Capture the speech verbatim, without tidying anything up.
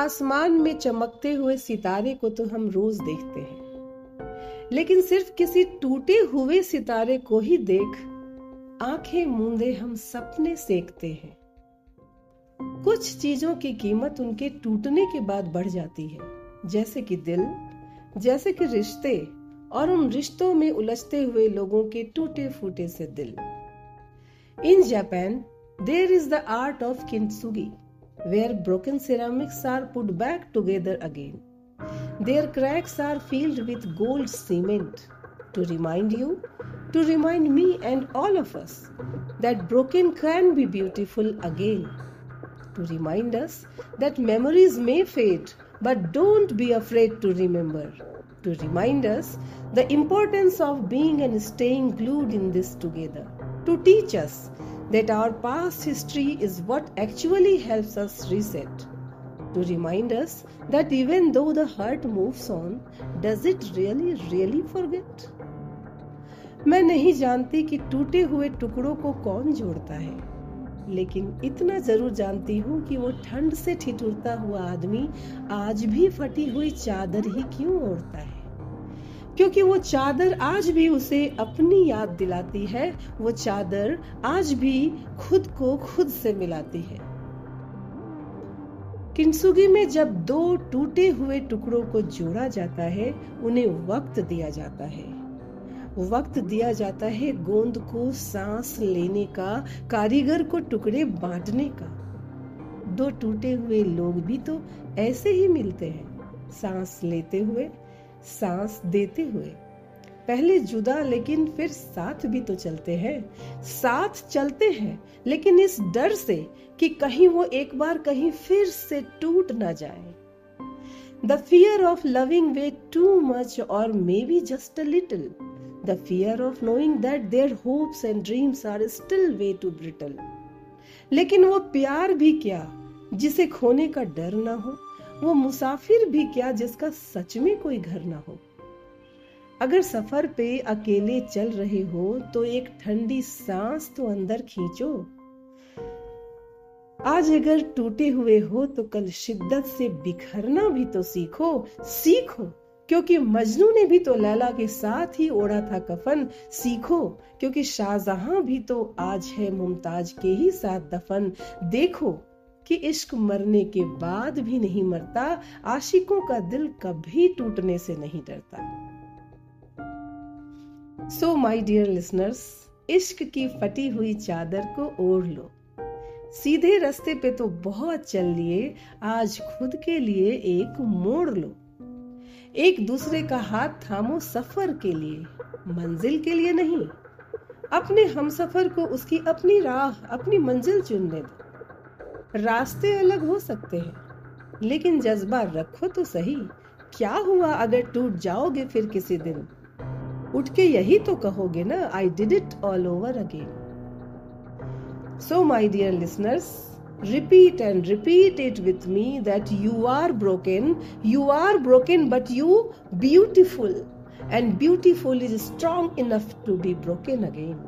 आसमान में चमकते हुए सितारे को तो हम रोज देखते हैं, लेकिन सिर्फ किसी टूटे हुए सितारे को ही देख आंखें मूंदे हम सपने सेकते हैं। कुछ चीजों की कीमत उनके टूटने के बाद बढ़ जाती है, जैसे कि दिल, जैसे कि रिश्ते और उन रिश्तों में उलझते हुए लोगों के टूटे फूटे से दिल। In Japan, there is the art of kintsugi, where broken ceramics are put back together again. Their cracks are filled with gold cement to remind you, to remind me and all of us that broken can be beautiful again. To remind us that memories may fade, but don't be afraid to remember. To remind us the importance of being and staying glued in this together. To teach us that our past history is what actually helps us reset. To remind us that even though the heart moves on, does it really, really forget? मैं नहीं जानती कि टूटे हुए टुकड़ों को कौन जोड़ता है, लेकिन इतना जरूर जानती हूँ कि वो ठंड से ठिठुरता हुआ आदमी आज भी फटी हुई चादर ही क्यों ओढ़ता है, क्योंकि वो चादर आज भी उसे अपनी याद दिलाती है, वो चादर आज भी खुद को खुद से मिलाती है। किंसुगी में जब दो टूटे हुए टुकड़ों को जोड़ा जाता है, उन्हें वक्त दिया जाता है, वक्त दिया जाता है गोंद को सांस लेने का, कारीगर को टुकड़े बांटने का। दो टूटे हुए लोग भी तो ऐसे ही मिलते हैं, सांस लेते हुए, सांस देते हुए, पहले जुदा लेकिन फिर साथ भी तो चलते हैं, साथ चलते हैं लेकिन इस डर से कि कहीं वो एक बार कहीं फिर से टूट ना जाए। The fear of loving way too much or maybe just a little. The fear of knowing that their hopes and dreams are still way too brittle. लेकिन वो प्यार भी क्या जिसे खोने का डर ना हो, वो मुसाफिर भी क्या जिसका सच में कोई घर ना हो। अगर सफर पे अकेले चल रहे हो तो एक ठंडी सांस तो अंदर खींचो। आज अगर टूटे हुए हो तो कल शिद्दत से बिखरना भी तो सीखो, सीखो, क्योंकि मजनू ने भी तो लैला के साथ ही ओढ़ा था कफन। सीखो क्योंकि शाहजहां भी तो आज है मुमताज के ही साथ दफन। देखो कि इश्क मरने के बाद भी नहीं मरता, आशिकों का दिल कभी टूटने से नहीं डरता। सो माय डियर लिसनर्स, इश्क की फटी हुई चादर को ओढ़ लो। सीधे रास्ते पे तो बहुत चल लिए, आज खुद के लिए एक मोड़ लो। एक दूसरे का हाथ थामो सफर के लिए, मंजिल के लिए नहीं। अपने हमसफर को उसकी अपनी राह, अपनी मंजिल चुनने दो। रास्ते अलग हो सकते हैं लेकिन जज्बा रखो तो सही। क्या हुआ अगर टूट जाओगे फिर किसी दिन? उठ के यही तो कहोगे ना, I did it all over again. So, my dear listeners, repeat and repeat it with me that you are broken, but you beautiful, and beautiful is strong enough to be broken again.